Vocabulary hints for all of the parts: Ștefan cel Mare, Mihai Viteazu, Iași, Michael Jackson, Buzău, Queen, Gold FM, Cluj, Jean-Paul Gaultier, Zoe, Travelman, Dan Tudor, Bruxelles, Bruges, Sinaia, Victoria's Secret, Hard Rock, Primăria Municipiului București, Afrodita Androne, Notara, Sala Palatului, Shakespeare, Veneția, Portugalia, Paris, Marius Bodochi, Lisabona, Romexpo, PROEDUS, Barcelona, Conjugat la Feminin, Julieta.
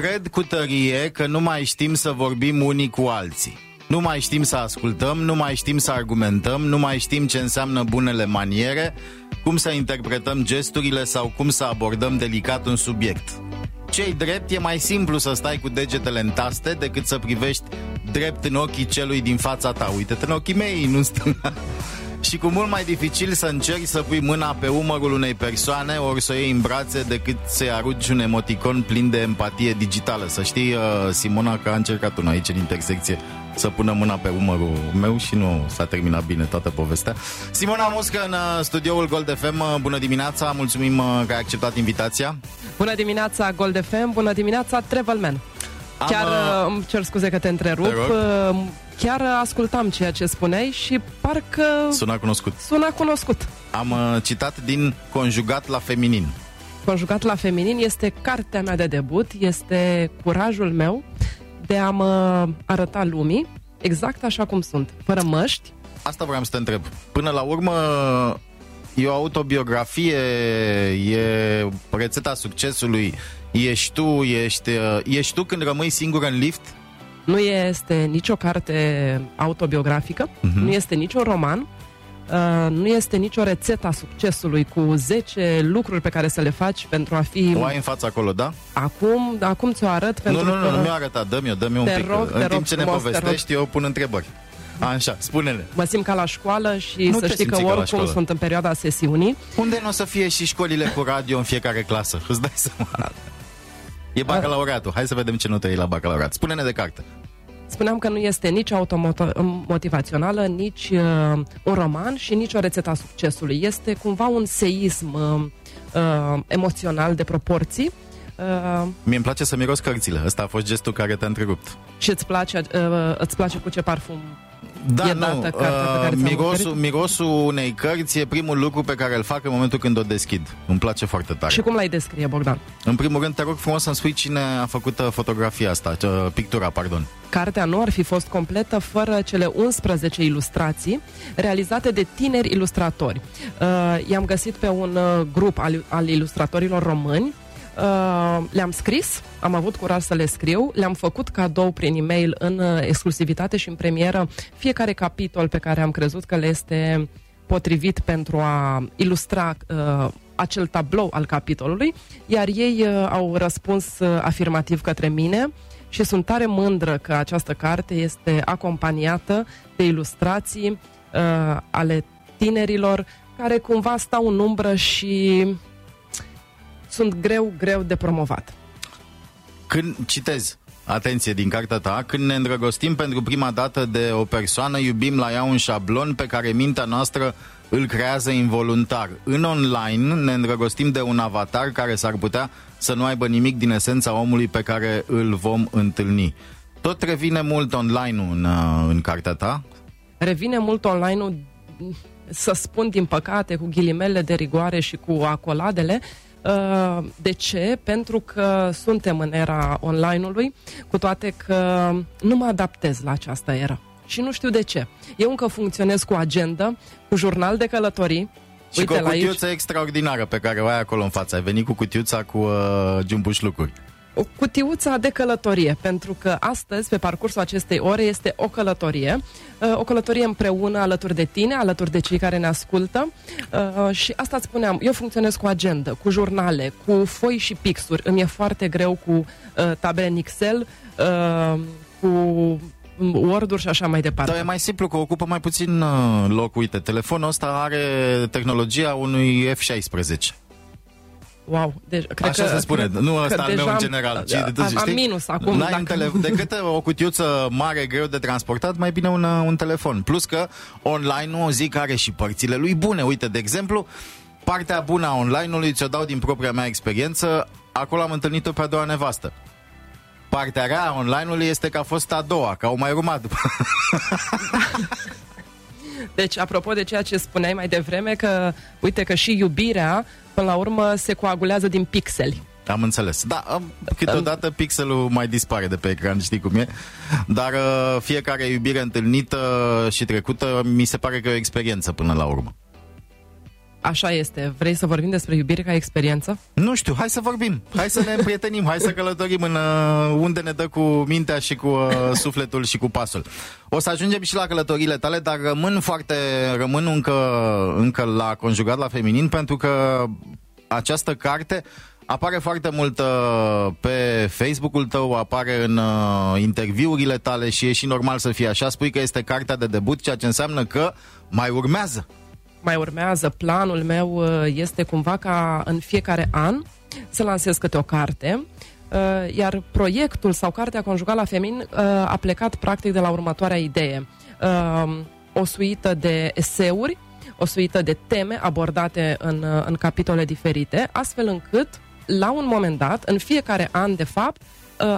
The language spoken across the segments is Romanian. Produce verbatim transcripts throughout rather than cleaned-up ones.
Cred cu tărie că nu mai știm să vorbim unii cu alții. Nu mai știm să ascultăm, nu mai știm să argumentăm, nu mai știm ce înseamnă bunele maniere, cum să interpretăm gesturile sau cum să abordăm delicat un subiect. Ce-i drept, e mai simplu să stai cu degetele în taste decât să privești drept în ochii celui din fața ta. Uite-te în ochii mei, nu stânga. Și cu mult mai dificil să încerci să pui mâna pe umărul unei persoane ori să o iei în brațe decât să-i arunci un emoticon plin de empatie digitală. Să știi, Simona, că a încercat una aici în intersecție să pună mâna pe umărul meu și nu s-a terminat bine toată povestea. Simona Muscă în studioul Gold F M. Bună dimineața, mulțumim că ai acceptat invitația. Bună dimineața, Gold F M. Bună dimineața, Travelman. Am, Chiar uh, îmi cer scuze că te întrerup. Chiar ascultam ceea ce spuneai și parcă... Suna cunoscut. Suna cunoscut. Am uh, citat din Conjugat la Feminin. Conjugat la Feminin este cartea mea de debut, este curajul meu de a mă arăta lumii exact așa cum sunt, fără măști. Asta vreau să te întreb. Până la urmă, e o autobiografie, e rețeta succesului, ești tu, ești, ești tu când rămâi singur în lift? Nu este nicio carte autobiografică, uh-huh. nu este niciun roman, uh, nu este nicio rețetă a succesului cu zece lucruri pe care să le faci pentru a fi... O ai în fața acolo, da? Acum, acum ți-o arăt pentru... Nu, nu, nu, că... nu mi-o arăta, dă-mi-o, dă-mi-o un pic. Rog, în timp rog, ce ne povestești, eu pun întrebări. Așa, spune-le. Mă simt ca la școală și nu să știi că oricum sunt în perioada sesiunii. Unde nu o să fie și școlile cu radio în fiecare clasă? Îți dai seama... E bacalaureatul. Hai să vedem ce notă e la bacalaureat. Spune-ne de carte. Spuneam că nu este nici automotivațională, nici uh, un roman și nici o rețetă a succesului. Este cumva un seism uh, uh, emoțional de proporții. Uh, Mie îmi place să miros cărțile. Ăsta a fost gestul care te-a întrerupt. Și îți place, uh, îți place cu ce parfum? Da, e nu. Uh, mirosul, mirosul unei cărți e primul lucru pe care îl fac în momentul când o deschid. Îmi place foarte tare. Și cum l-ai descrie, Bogdan? În primul rând, te rog frumos să-mi spui cine a făcut fotografia asta, pictura, pardon. Cartea nu ar fi fost completă fără cele unsprezece ilustrații realizate de tineri ilustratori. Uh, i-am găsit pe un grup al, al ilustratorilor români. Uh, le-am scris, am avut curaj să le scriu, le-am făcut cadou prin e-mail în uh, exclusivitate și în premieră fiecare capitol pe care am crezut că le este potrivit pentru a ilustra uh, acel tablou al capitolului, iar ei uh, au răspuns uh, afirmativ către mine și sunt tare mândră că această carte este acompaniată de ilustrații uh, ale tinerilor care cumva stau în umbră și... sunt greu, greu de promovat. Când citez, atenție, din cartea ta, când ne îndrăgostim pentru prima dată de o persoană, iubim la ea un șablon pe care mintea noastră îl creează involuntar. În online ne îndrăgostim de un avatar care s-ar putea să nu aibă nimic din esența omului pe care îl vom întâlni. Tot revine mult online-ul în, în cartea ta? Revine mult online-ul, să spun din păcate, cu ghilimele de rigoare și cu acoladele. De ce? Pentru că suntem în era online-ului, cu toate că nu mă adaptez la această era. Și nu știu de ce. Eu încă funcționez cu agenda, cu jurnal de călătorii. Și uite, cu o cutiuță aici extraordinară pe care o ai acolo în față. Ai venit cu cutiuța cu uh, giumbușlucuri. O cutiuță de călătorie, pentru că astăzi, pe parcursul acestei ore, este o călătorie. O călătorie împreună, alături de tine, alături de cei care ne ascultă. Și asta îți spuneam, eu funcționez cu agenda, cu jurnale, cu foi și pixuri. Îmi e foarte greu cu tabele în Excel, cu Word-uri și așa mai departe. Dar e mai simplu, că ocupă mai puțin loc. Uite, telefonul ăsta are tehnologia unui F șaisprezece. Wow, deci, cred așa că, se spune, cred, nu ăsta al meu în general. Ci, am, am minus acum. Dacă... tele- decât o cutiuță mare, greu de transportat, mai bine un, un telefon. Plus că online-ul, zic, are și părțile lui bune. Uite, de exemplu, partea bună a online-ului, ți-o dau din propria mea experiență, acolo am întâlnit-o pe a doua nevastă. Partea rea a online-ului este că a fost a doua, că au mai urmat după. Deci, apropo de ceea ce spuneai mai devreme, că uite că și iubirea, până la urmă, se coagulează din pixeli. Am înțeles. Da, câteodată pixelul mai dispare de pe ecran, știi cum e. Dar fiecare iubire întâlnită și trecută mi se pare că e o experiență până la urmă. Așa este. Vrei să vorbim despre iubire ca experiență? Nu știu, hai să vorbim. Hai să ne împrietenim, hai să călătorim în uh, unde ne dă cu mintea și cu uh, sufletul și cu pasul. O să ajungem și la călătoriile tale, dar rămân foarte rămân încă încă la Conjugat la Feminin, pentru că această carte apare foarte mult pe Facebook-ul tău, apare în uh, interviurile tale și e și normal să fie așa. Spui că este cartea de debut, ceea ce înseamnă că mai urmează. Mai urmează. Planul meu este cumva ca în fiecare an să lansez câte o carte, iar proiectul sau cartea Conjugat la Feminin a plecat practic de la următoarea idee. O suită de eseuri, o suită de teme abordate în, în capitole diferite, astfel încât, la un moment dat, în fiecare an, de fapt,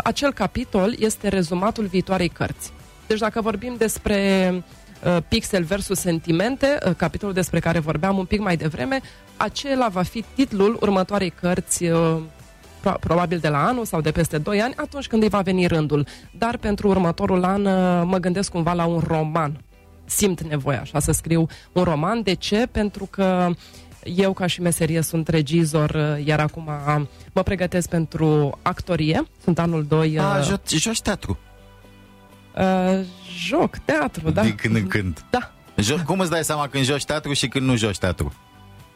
acel capitol este rezumatul viitoarei cărți. Deci dacă vorbim despre Pixel versus Sentimente, capitolul despre care vorbeam un pic mai devreme, acela va fi titlul următoarei cărți, probabil de la anul sau de peste doi ani, atunci când îi va veni rândul. Dar pentru următorul an mă gândesc cumva la un roman. Simt nevoia așa să scriu un roman. De ce? Pentru că eu, ca și meserie, sunt regizor, iar acum mă pregătesc pentru actorie. Sunt anul doi. A, uh... joci teatru? Uh, joc teatru, da. Din când în când. Da. Jo- cum îți dai seama când joci teatru și când nu joci teatru?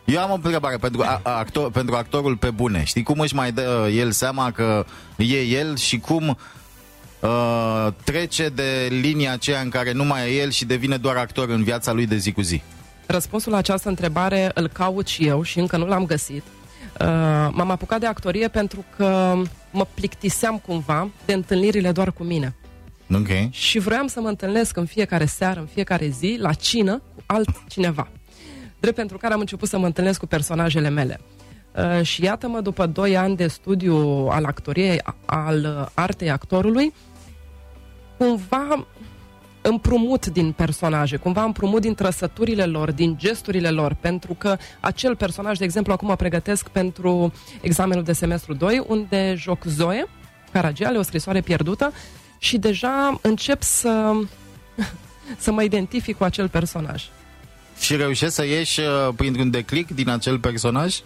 Eu am o întrebare pentru, a, actor, pentru actorul pe bune. Știi cum își mai dă el seama că e el și cum uh, trece de linia aceea în care nu mai e el și devine doar actor în viața lui de zi cu zi? Răspunsul la această întrebare îl caut și eu și încă nu l-am găsit. Uh, m-am apucat de actorie pentru că mă plictiseam cumva de întâlnirile doar cu mine. Okay. Și vroiam să mă întâlnesc în fiecare seară, în fiecare zi, la cină, cu altcineva. Drept pentru care am început să mă întâlnesc cu personajele mele. Uh, și iată-mă, după doi ani de studiu al actoriei, al artei actorului, cumva împrumut din personaje, cumva împrumut din trăsăturile lor, din gesturile lor, pentru că acel personaj, de exemplu, acum mă pregătesc pentru examenul de semestru doi, unde joc Zoe, Caragiale, O scrisoare pierdută, și deja încep să, să mă identific cu acel personaj. Și reușești să ieși uh, printr-un declic din acel personaj?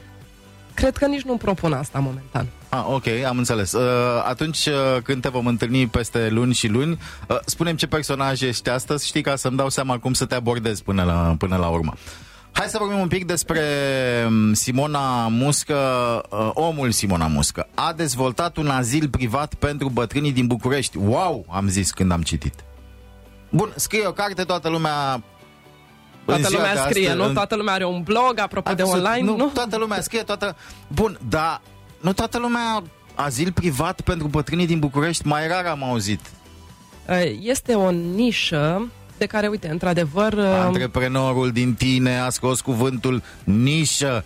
Cred că nici nu-mi propun asta momentan. Ah, ok, am înțeles. Uh, atunci uh, când te vom întâlni peste luni și luni, uh, spune-mi ce personaj ești astăzi, știi, ca să-mi dau seama cum să te abordez până la, până la urmă. Hai să vorbim un pic despre Simona Muscă. Omul Simona Muscă a dezvoltat un azil privat pentru bătrânii din București. Wow, am zis când am citit. Bun, scrie o carte, toată lumea... Toată lumea scrie, astăzi, nu? Toată lumea are un blog, apropo, absolut, de online, nu, nu? Toată lumea scrie, toată... Bun, dar nu toată lumea... Azil privat pentru bătrânii din București, mai rar am auzit. Este o nișă de care, uite, într-adevăr... Antreprenorul din tine a scos cuvântul nișă.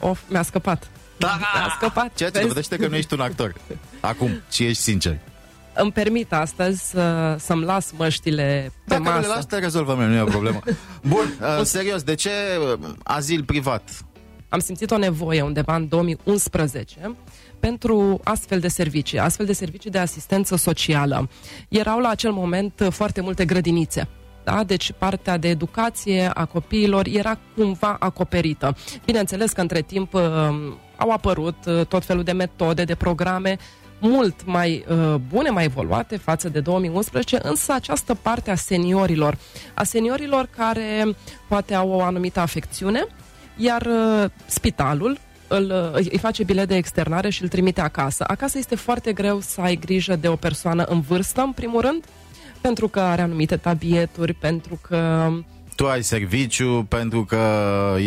Of, mi-a scăpat. Da! Mi-a scăpat. Ceea ce dovedește că nu ești un actor. Acum, și ești sincer. Îmi permit astăzi să, să-mi las măștile pe Dacă masă. Dacă le lași, te rezolvăm, nu e o problemă. Bun, uh, serios, de ce azil privat? Am simțit o nevoie undeva în două mii unsprezece pentru astfel de servicii, astfel de servicii de asistență socială. Erau la acel moment foarte multe grădinițe. Da? Deci partea de educație a copiilor era cumva acoperită. Bineînțeles că între timp uh, au apărut uh, tot felul de metode, de programe mult mai uh, bune, mai evoluate față de două mii unsprezece, însă această parte a seniorilor, a seniorilor care poate au o anumită afecțiune, iar uh, spitalul Îl, îi face bilet de externare și îl trimite acasă. Acasă este foarte greu să ai grijă de o persoană în vârstă, în primul rând, pentru că are anumite tabieturi, pentru că... Tu ai serviciu, pentru că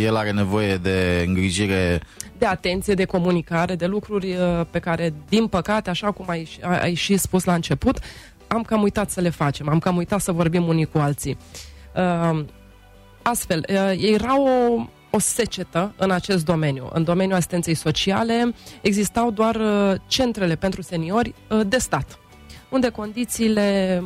el are nevoie de îngrijire... De atenție, de comunicare, de lucruri pe care, din păcate, așa cum ai, ai și spus la început, am cam uitat să le facem, am cam uitat să vorbim unii cu alții. Astfel, era o... o secetă în acest domeniu. În domeniul asistenței sociale existau doar uh, centrele pentru seniori uh, de stat, unde condițiile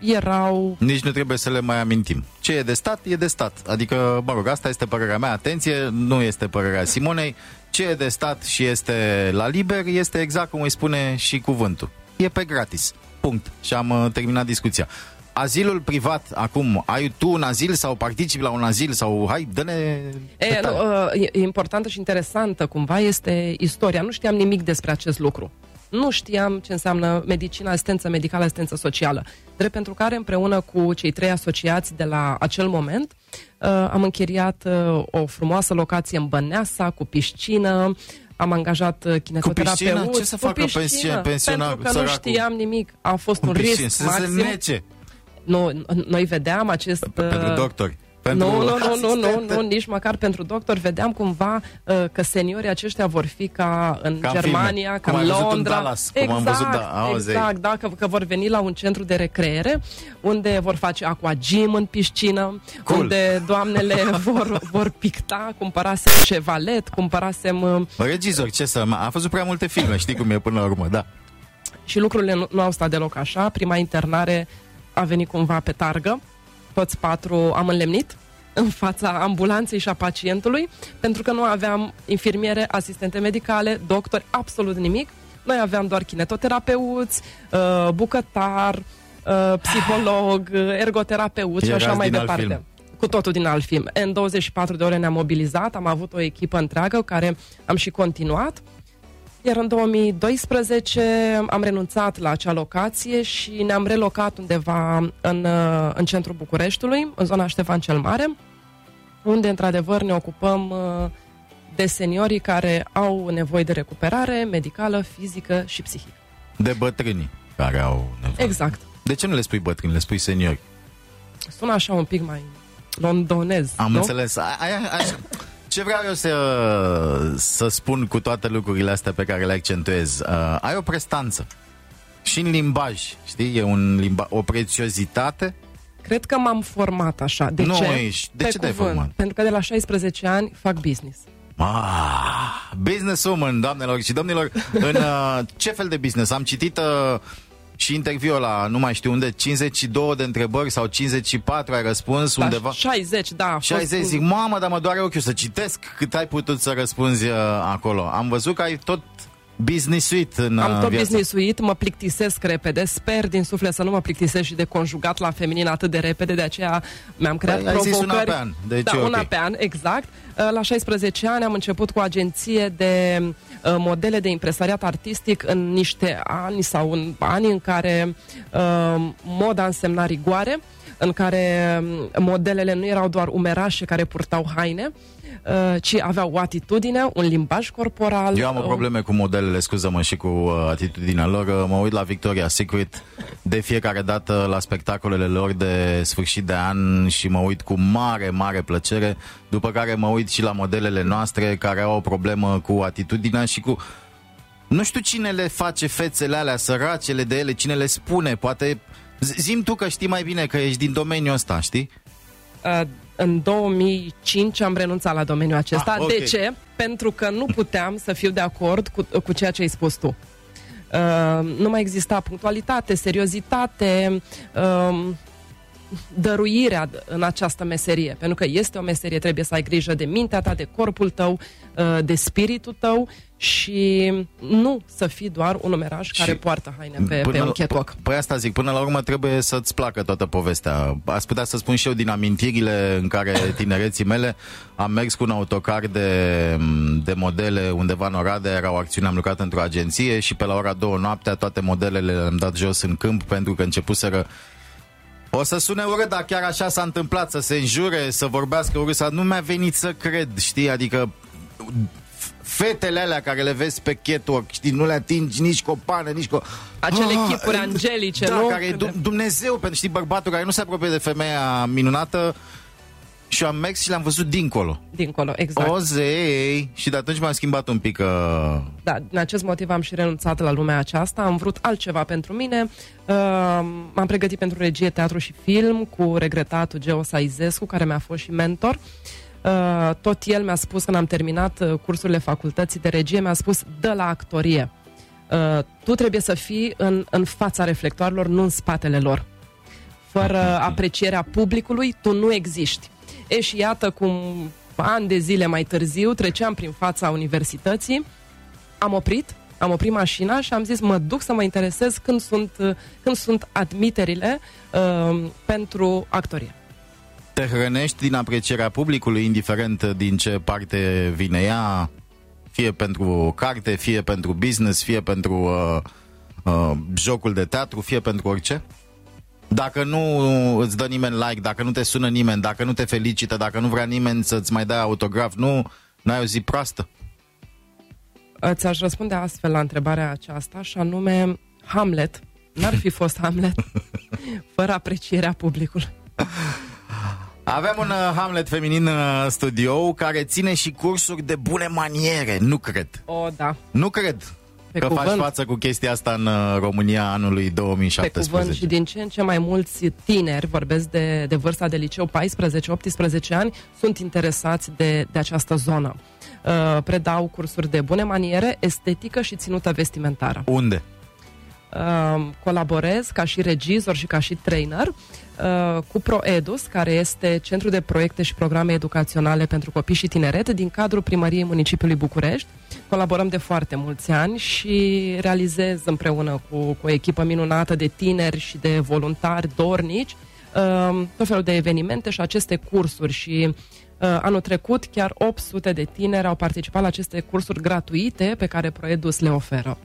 erau... Nici nu trebuie să le mai amintim. Ce e de stat, e de stat. Adică, mă rog, asta este părerea mea. Atenție, nu este părerea Simonei. Ce e de stat și este la liber este exact cum îi spune și cuvântul. E pe gratis. Punct. Și am uh, terminat discuția. azilul privat acum, ai tu un azil sau participi la un azil sau hai, dă-ne... E, nu, e importantă și interesantă cumva este istoria. Nu știam nimic despre acest lucru. Nu știam ce înseamnă medicină, asistență medicală, asistență socială. Drept pentru care împreună cu cei trei asociați de la acel moment am închiriat o frumoasă locație în Băneasa, cu piscină, am angajat kinetoterapeuți. Cu piscină? Ce să facă pensionar? Pentru că nu știam nimic. A fost un risc maxim. Nu, noi vedeam acest... Pentru doctori. Pentru nu, nu, nu, nu, nu, nici măcar pentru doctor. Vedeam cumva uh, că seniorii aceștia vor fi ca în ca Germania, filme. Ca cum în Londra. În Dallas, exact, cum am văzut, da, exact, da, că, că vor veni la un centru de recreere unde vor face aquagym în piscină, cool. Unde doamnele vor, vor picta, cumpărasem Chevrolet, cumpărasem... Regizor, ce să... A făcut prea multe filme, știi cum e până la urmă, da. Și lucrurile nu, nu au stat deloc așa. Prima internare a venit cumva pe targă. Toți patru am înlemnit în fața ambulanței și a pacientului, pentru că nu aveam infirmiere, asistente medicale, doctori, absolut nimic. Noi aveam doar kinetoterapeuți, bucătar, psiholog, ergoterapeut și așa mai departe. Film. Cu totul din alt film. În douăzeci și patru de ore ne-am mobilizat, am avut o echipă întreagă care am și continuat. Iar în două mii doisprezece am renunțat la acea locație și ne-am relocat undeva în, în centrul Bucureștiului, în zona Ștefan cel Mare, unde într-adevăr ne ocupăm de seniorii care au nevoie de recuperare medicală, fizică și psihică. De bătrânii care au nevoie. Exact. De ce nu le spui bătrâni, le spui seniori? Sună așa un pic mai londonez. Am nu? înțeles. Aia... aia... Ce vreau eu să, să spun cu toate lucrurile astea pe care le accentuez? Uh, ai o prestanță și în limbaj, știi? E un limba- o prețiozitate. Cred că m-am format așa. De nu ce? Ești. De pe ce cuvânt? Te-ai format? Pentru că de la șaisprezece ani fac business. Ah, businesswoman, doamnelor și domnilor. În uh, ce fel de business? Am citit... Uh, și interviul ăla, nu mai știu unde, cincizeci și două de întrebări sau cincizeci și patru ai răspuns, da, undeva. șaizeci, da. șaizeci, zic, mamă, dar mă doare ochiul să citesc cât ai putut să răspunzi uh, acolo. Am văzut că ai tot business-uit în Am tot viața. business-uit, mă plictisesc repede, sper din suflet să nu mă plictisesc și de Conjugat la Feminin atât de repede, de aceea mi-am creat da, provocări. Ai zis una pe an, deci da, okay. una pe an, exact. Uh, la șaisprezece ani am început cu o agenție de... modele de impresariat artistic în niște ani sau în anii în care uh, moda însemna rigoare, în care modelele nu erau doar umerașe care purtau haine, uh, ci aveau o atitudine, un limbaj corporal. Eu am o probleme cu modelele, scuză-mă, și cu atitudinea lor. Mă uit la Victoria's Secret de fiecare dată, la spectacolele lor de sfârșit de an și mă uit cu mare, mare plăcere, după care mă uit și la modelele noastre care au o problemă cu atitudinea și cu... Nu știu cine le face fețele alea, săracele de ele, cine le spune, poate... Zi-mi tu că știi mai bine, că ești din domeniul ăsta, știi? Uh, în două mii cinci am renunțat la domeniul acesta. Ah, okay. De ce? Pentru că nu puteam să fiu de acord cu, cu ceea ce ai spus tu. Uh, nu mai exista punctualitate, seriozitate, uh, dăruirea în această meserie. Pentru că este o meserie, trebuie să ai grijă de mintea ta, de corpul tău, uh, de spiritul tău. Și nu să fii doar un umeraș care și poartă haine pe, pe un chetoc. Păi asta zic, până la urmă trebuie să-ți placă toată povestea. Aș putea să spun și eu din amintirile în care tinereții mele am mers cu un autocar de, de modele undeva în Oradea, era o acțiune, am lucrat într-o agenție și pe la ora două noaptea toate modelele le-am dat jos în câmp pentru că începuseră... O să sune urât, dar chiar așa s-a întâmplat, să se înjure, să vorbească urât, nu mi-a venit să cred, știi, adică... Fetele alea care le vezi pe catwalk, știi, nu le atingi nici cu o pană, nici cu... Acele ah, chipuri angelice, da, nu? Care e Dumnezeu, pentru știi, bărbatul care nu se apropie de femeia minunată. Și am mers și l-am văzut dincolo. Dincolo, exact. O zei! Și de atunci m-am schimbat un pic. Uh... Da, din acest motiv am și renunțat la lumea aceasta. Am vrut altceva pentru mine. Uh, m-am pregătit pentru regie, teatru și film cu regretatul Geo Saizescu, care mi-a fost și mentor. Uh, tot el mi-a spus, când am terminat uh, cursurile facultății de regie, mi-a spus, dă la actorie. Uh, tu trebuie să fii în, în fața reflectoarelor, nu în spatele lor. Fără aprecierea publicului, tu nu existi. E și iată cum, ani de zile mai târziu, treceam prin fața universității, am oprit, Am oprit mașina și am zis, mă duc să mă interesez când sunt, când sunt admiterile uh, pentru actorie. Te hrănești din aprecierea publicului, indiferent din ce parte vine ea, fie pentru carte, fie pentru business, fie pentru uh, uh, jocul de teatru, fie pentru orice? Dacă nu îți dă nimeni like, dacă nu te sună nimeni, dacă nu te felicită, dacă nu vrea nimeni să-ți mai dea autograf, nu, n-ai o zi proastă? Ți-aș răspunde astfel la întrebarea aceasta, și anume Hamlet. N-ar fi fost Hamlet fără aprecierea publicului. Avem un Hamlet feminin în studio care ține și cursuri de bune maniere, nu cred. O, da. Nu cred. Pe că cuvânt, faci față cu chestia asta în România anului două mii șaptesprezece. Pe cuvânt, și din ce în ce mai mulți tineri, vorbesc de, de vârsta de liceu, paisprezece optsprezece ani, sunt interesați de, de această zonă. Uh, predau cursuri de bune maniere, estetică și ținută vestimentară. Unde? Uh, colaborez ca și regizor și ca și trainer uh, cu PROEDUS, care este Centrul de Proiecte și Programe Educaționale pentru Copii și Tineret din cadrul Primăriei Municipiului București. Colaborăm de foarte mulți ani și realizez împreună cu, cu o echipă minunată de tineri și de voluntari dornici uh, tot felul de evenimente și aceste cursuri. Și anul trecut chiar opt sute de tineri au participat la aceste cursuri gratuite pe care ProEdus le oferă.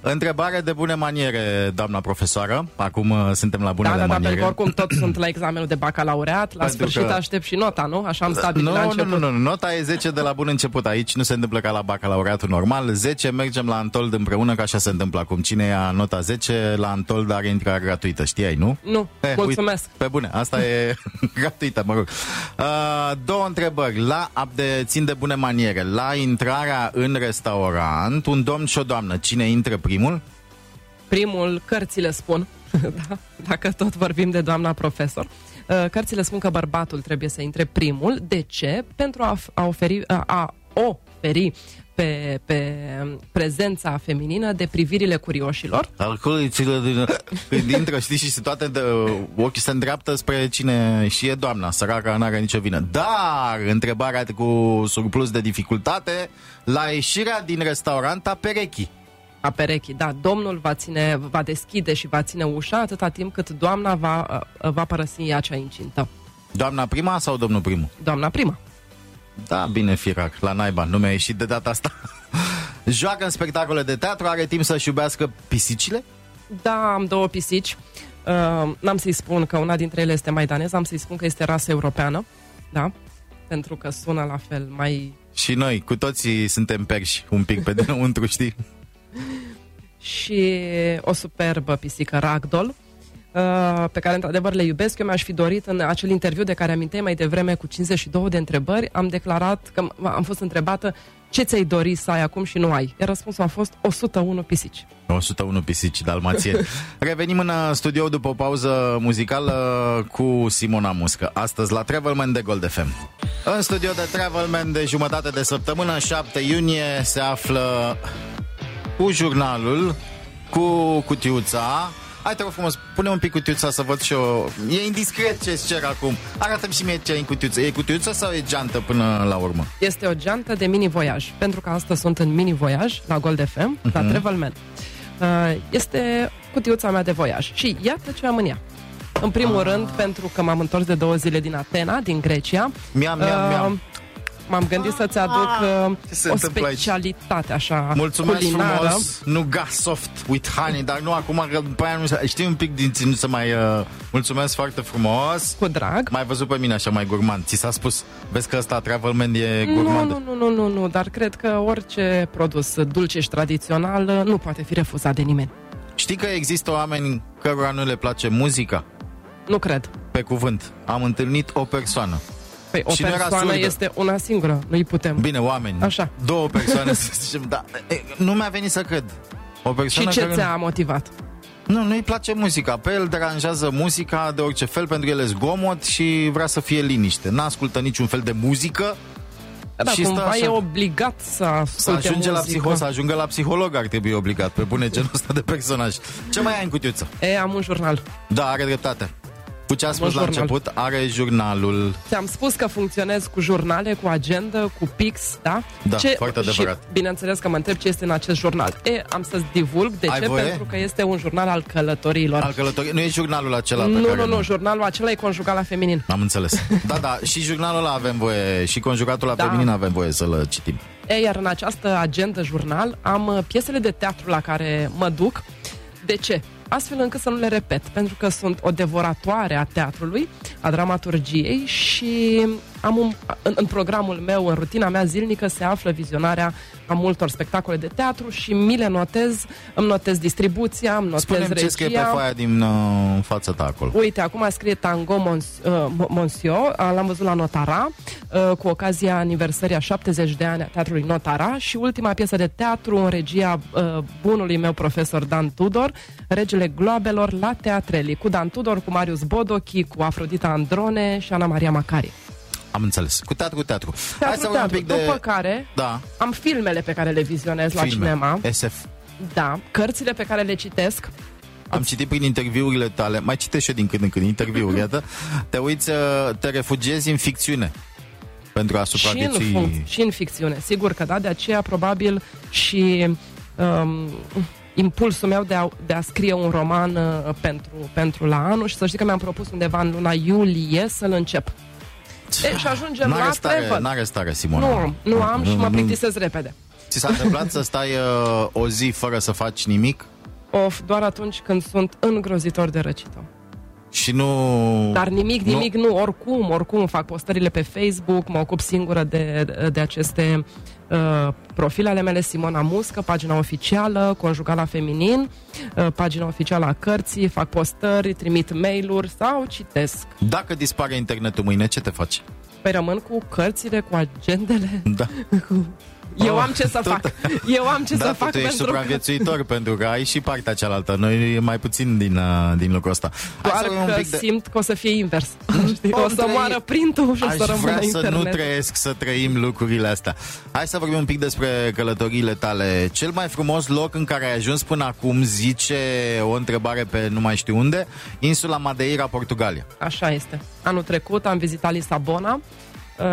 Întrebare de bune maniere, doamna profesoară. Acum suntem la bunele da, da, maniere. Da, pentru că oricum tot sunt la examenul de bacalaureat. La pentru sfârșit că... aștept și nota, nu? Așa am stabilit no, la început. Nu, nu, nu, nota e zece de la bun început. Aici nu se întâmplă ca la bacalaureatul normal. zece mergem la Antold împreună, că așa se întâmplă acum. Cine ia nota zece la Antold are intrare gratuită, știai, nu? Nu, eh, mulțumesc. Uite, pe bune, asta e gratuită, mă rog. Uh, două întrebări. La de, țin de bune maniere. La intrarea în restaurant, un domn și o doamnă, cine intră primul? Primul, cărțile spun, da, dacă tot vorbim de doamna profesor, cărțile spun că bărbatul trebuie să intre primul. De ce? Pentru a, a, oferi, a oferi pe, pe prezența feminină de privirile curioșilor. Alcolițile din... Când intră, știi, și toate de, ochii se îndreaptă spre cine și e doamna, săraca, n-are nicio vină. Dar întrebarea cu surplus de dificultate, la ieșirea din restaurant a perechii. A perechii, da, domnul va, ține, va deschide și va ține ușa atâta timp cât doamna va, va părăsi ea cea incintă. Doamna prima sau domnul primul? Doamna prima. Da, bine, firac, la naiba, nu mi-a ieșit de data asta. Joacă în spectacole de teatru, are timp să-și iubească pisicile? Da, am două pisici. uh, N-am să-i spun că una dintre ele este maidaneză, am să-i spun că este rasă europeană. Da, pentru că sună la fel mai... Și noi, cu toții suntem perși un pic pe dinăuntru, știi? Și o superbă pisică ragdoll pe care într-adevăr le iubesc. Eu mi-aș fi dorit în acel interviu de care aminteai mai devreme cu cincizeci și două de întrebări, am declarat că am fost întrebată ce ți-ai dori să ai acum și nu ai. Iar răspunsul a fost o sută unu pisici. o sută unu pisici dalmațieni. Revenim în studio după o pauză muzicală cu Simona Muscă, astăzi la Travelman de Gold F M. În studio de Travelman de jumătate de săptămână, șapte iunie, se află cu jurnalul, cu cutiuța. Hai, te rog frumos, pune un pic cutiuța să văd și eu. E indiscret ce-ți cer acum. Arată-mi și mie ce e în cutiuță. E cutiuță sau e geantă până la urmă? Este o geantă de mini-voiaj, pentru că astăzi sunt în mini-voiaj la Gold F M, uh-huh. la Travelman. Este cutiuța mea de voiaj și iată ce am în ea. În primul ah. rând, pentru că m-am întors de două zile din Atena, din Grecia. Miam, miam, uh, miam. M-am gândit să-ți aduc uh, o specialitate așa. Mulțumesc culinară. Frumos, nuga soft with honey, dar nu acum, că după aia nu, știi, un pic din ținut să mai... Uh, mulțumesc foarte frumos. Cu drag. M-ai văzut pe mine așa mai gurmand. Ți s-a spus, vezi că ăsta Travelman e gurmand. Nu, nu, nu, nu, nu, dar cred că orice produs dulce și tradițional nu poate fi refuzat de nimeni. Știi că există oameni cărora nu le place muzica? Nu cred. Pe cuvânt, am întâlnit o persoană. Păi, o persoană este una singură, nu-i putem. Bine, oameni, așa. Două persoane să zicem, da, nu mi-a venit să cred o persoană. Și ce ți-a nu... motivat? Nu, nu-i place muzica, pe el deranjează muzica de orice fel, pentru că el e zgomot și vrea să fie liniște. N-ascultă niciun fel de muzică. Da, și cumva așa, e obligat să asculte să ajunge la psiholog, să ajungă la psiholog ar trebui obligat, pe bune genul ăsta de personaj. Ce mai ai în cutiuță? E, am un jurnal. Da, are dreptate. Cu ce a spus la început, are jurnalul. Ți-am spus că funcționez cu jurnale, cu agenda, cu pix, da? Da, ce... foarte adevărat. Și, bineînțeles că mă întreb ce este în acest jurnal. E, am să-ți divulg. De ai ce? Voie? Pentru că este un jurnal al călătorilor. Al călătorilor. Nu e jurnalul acela pe nu, care... Nu, nu, nu. Jurnalul acela e Conjugat la Feminin. Am înțeles. Da, da. Și jurnalul ăla avem voie. Și Conjugatul la da. Feminin avem voie să-l citim. E, iar în această agenda jurnal am piesele de teatru la care mă duc. De ce? Astfel încât să nu le repet, pentru că sunt o devoratoare a teatrului, a dramaturgiei și am un, în, în programul meu, în rutina mea zilnică, se află vizionarea a multor spectacole de teatru și mi le notez, îmi notez distribuția, îmi notez regia. Spune-mi ce scrie pe foaia din uh, fața ta acolo. Uite, acum scrie Tango Mons- uh, Monsieur, l-am văzut la Notara, uh, cu ocazia aniversării a șaptezeci de ani a teatrului Notara și ultima piesă de teatru în regia uh, bunului meu profesor Dan Tudor, Regele Gloabelor la Teatrelii, cu Dan Tudor, cu Marius Bodochi, cu Afrodita Androne și Ana Maria Macari. Am înțeles. Cu teatru, cu teatru. teatru Hai să teatru. Un pic de... După care da. am filmele pe care le vizionez Filme. la cinema. S F. Da. Cărțile pe care le citesc. Am citit prin interviurile tale. Mai citești din când în când interviuri, iată. Te uiți, te refugiezi în ficțiune. Pentru a supraviețui. Și în, func- și în ficțiune. Sigur că da. De aceea, probabil, și... Um, impulsul meu de a, de a scrie un roman uh, pentru, pentru la anul și să știi că mi-am propus undeva în luna iulie să-l încep. E, și ajungem n-are la stare, Travel. N-are stare, Simona. Nu, nu am și mă plictisez repede. Ți s-a întâmplat să stai uh, o zi fără să faci nimic? Of, doar atunci când sunt îngrozitor de răcită. Și nu... Dar nimic, nimic, nu, nu. Oricum, oricum fac postările pe Facebook, mă ocup singură de, de aceste... Uh, profilele mele, Simona Muscă, pagina oficială, Conjugat la Feminin, uh, pagina oficială a cărții, fac postări, trimit mail-uri sau citesc. Dacă dispare internetul mâine, ce te faci? Păi rămân cu cărțile, cu agendele. Da. Cu... Eu oh, am ce să tot... fac. Eu am ce da, să fac pentru că... ești supraviețuitor, pentru că ai și partea cealaltă. Noi mai puțin din, din locul ăsta. Doar că de... simt că o să fie invers. O, o să trăi... moară printul și o să rămână internet. Aș vrea să nu trăiesc, să trăim lucrurile astea. Hai să vorbim un pic despre călătoriile tale. Cel mai frumos loc în care ai ajuns până acum, zice o întrebare pe nu mai știu unde, insula Madeira, Portugalia. Așa este. Anul trecut am vizitat Lisabona.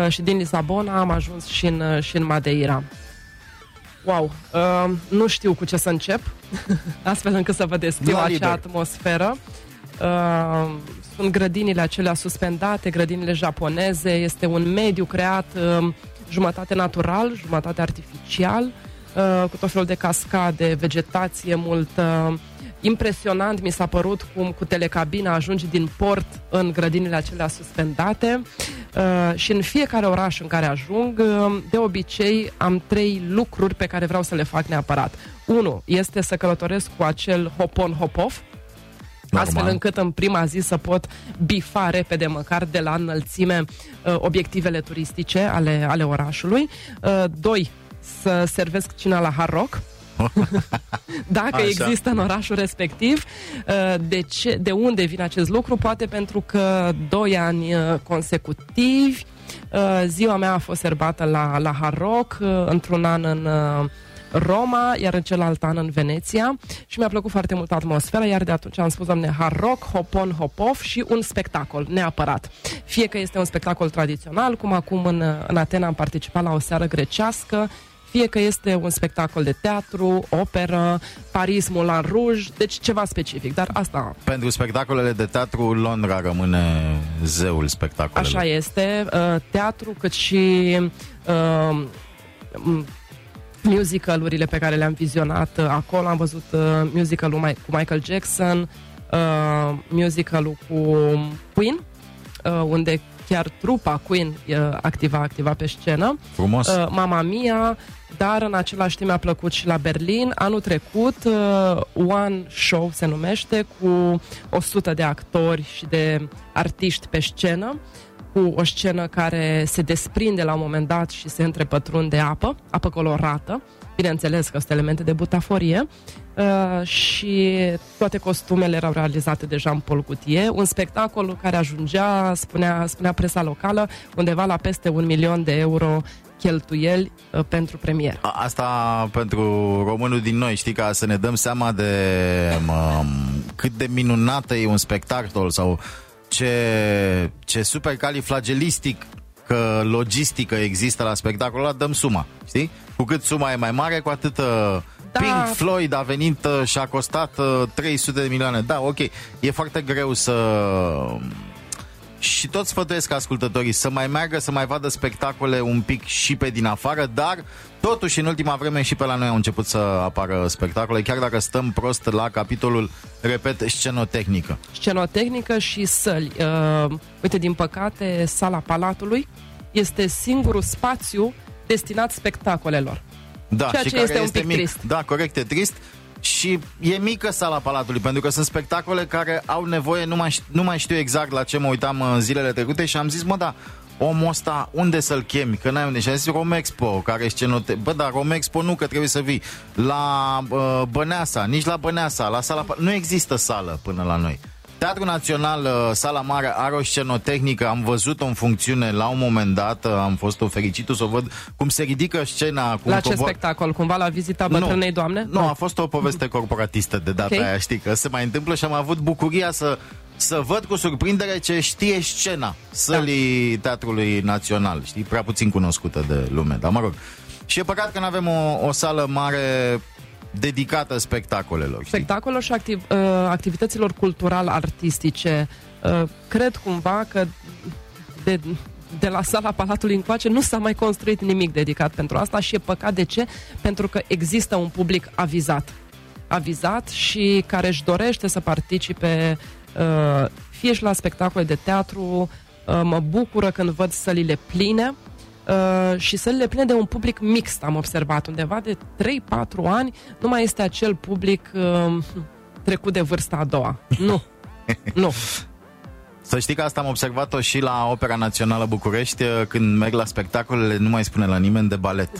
Uh, și din Lisabona am ajuns și în, și în Madeira. Wow! Uh, nu știu cu ce să încep, astfel încât să vă descriu no, acea lider. atmosferă. Uh, sunt grădinile acelea suspendate, grădinile japoneze. Este un mediu creat uh, jumătate natural, jumătate artificial, uh, cu tot felul de cascade, vegetație multă. Uh, Impresionant mi s-a părut cum cu telecabina ajungi din port în grădinile acelea suspendate uh, și în fiecare oraș în care ajung, uh, de obicei am trei lucruri pe care vreau să le fac neapărat. Unu, este să călătoresc cu acel hop-on-hop-off, astfel încât în prima zi să pot bifa repede, măcar de la înălțime, uh, obiectivele turistice ale, ale orașului. Uh, doi, să servesc cina la Hard Rock. Dacă Așa. există în orașul respectiv. De, ce, de unde vine acest lucru? Poate pentru că doi ani consecutivi ziua mea a fost serbată la, la Hard Rock, într-un an în Roma, iar în celălalt an în Veneția. Și mi-a plăcut foarte mult atmosfera, iar de atunci am spus, doamne, Hard Rock, hop-on, hop-off și un spectacol, neapărat. Fie că este un spectacol tradițional, cum acum în, în Atena am participat la o seară grecească, fie că este un spectacol de teatru, operă, Paris, Moulin Rouge, deci ceva specific, dar asta... Pentru spectacolele de teatru, Londra rămâne zeul spectacolelor. Așa este, teatru cât și uh, musicalurile pe care le-am vizionat acolo. Am văzut musicalul cu Michael Jackson, uh, musicalul cu Queen, uh, unde... chiar trupa Queen activa, activa pe scenă. Frumos. Uh, Mamma Mia, dar în același timp mi-a plăcut și la Berlin. Anul trecut, uh, One Show se numește, cu o sută de actori și de artiști pe scenă, cu o scenă care se desprinde la un moment dat și se întrepătrunde apă, apă colorată. Bineînțeles că sunt elemente de butaforie. Uh, și toate costumele erau realizate de Jean-Paul Gaultier, un spectacol care ajungea, spunea, spunea presa locală, undeva la peste un milion de euro cheltuieli uh, pentru premieră. Asta pentru românul din noi, știi, ca să ne dăm seama de um, cât de minunată e un spectacol sau ce, ce supercaliflagelistic că logistică există la spectacolul ăla, dăm suma, știi? Cu cât suma e mai mare, cu atât da. Pink Floyd a venit și a costat trei sute de milioane. Da, ok, e foarte greu să... Și tot sfătuiesc ascultătorii să mai meargă, să mai vadă spectacole un pic și pe din afară, dar totuși în ultima vreme și pe la noi au început să apară spectacole, chiar dacă stăm prost la capitolul, repet, scenotehnică. Scenotehnică și săli. Uh, uite, din păcate, Sala Palatului este singurul spațiu destinat spectacolelor. Da, ceea și ce care este, este un pic mic. Trist. Da, corect, e trist. Și e mică Sala Palatului, pentru că sunt spectacole care au nevoie, nu mai, nu mai știu exact la ce mă uitam zilele trecute și am zis, mă, da, omul ăsta, unde să-l chemi? Că n-ai unde. Și am zis, Romexpo, care scenote... Bă, dar Romexpo nu, că trebuie să vii. La uh, Băneasa, nici la Băneasa, la Sala Palatului. Nu există sală până la noi. Teatrul Național, Sala Mare, are o scenotehnică, am văzut-o în funcțiune la un moment dat, am fost fericitul să o văd cum se ridică scena. Cum la ce covor... spectacol? Cumva la vizita bătrânei doamne? Nu, nu, a fost o poveste corporatistă de data okay. aia, știi, că se mai întâmplă și am avut bucuria să, să văd cu surprindere ce știe scena sălii da. Teatrului Național, știi, prea puțin cunoscută de lume, dar mă rog. Și e păcat că nu avem o, o sală mare... dedicată spectacolelor. Spectacolelor și activ, uh, activităților cultural-artistice. Uh, cred cumva că de, de la Sala Palatului încoace nu s-a mai construit nimic dedicat pentru asta și e păcat. De ce? Pentru că există un public avizat. Avizat și care își dorește să participe uh, fie și la spectacole de teatru. Uh, mă bucură când văd sălile pline. Uh, și sălile pline de un public mixt, am observat. Undeva de trei patru ani nu mai este acel public uh, trecut de vârsta a doua. Nu, nu. Să știi că asta am observat-o și la Opera Națională București. Când merg la spectacolele, nu mai spune la nimeni de balet.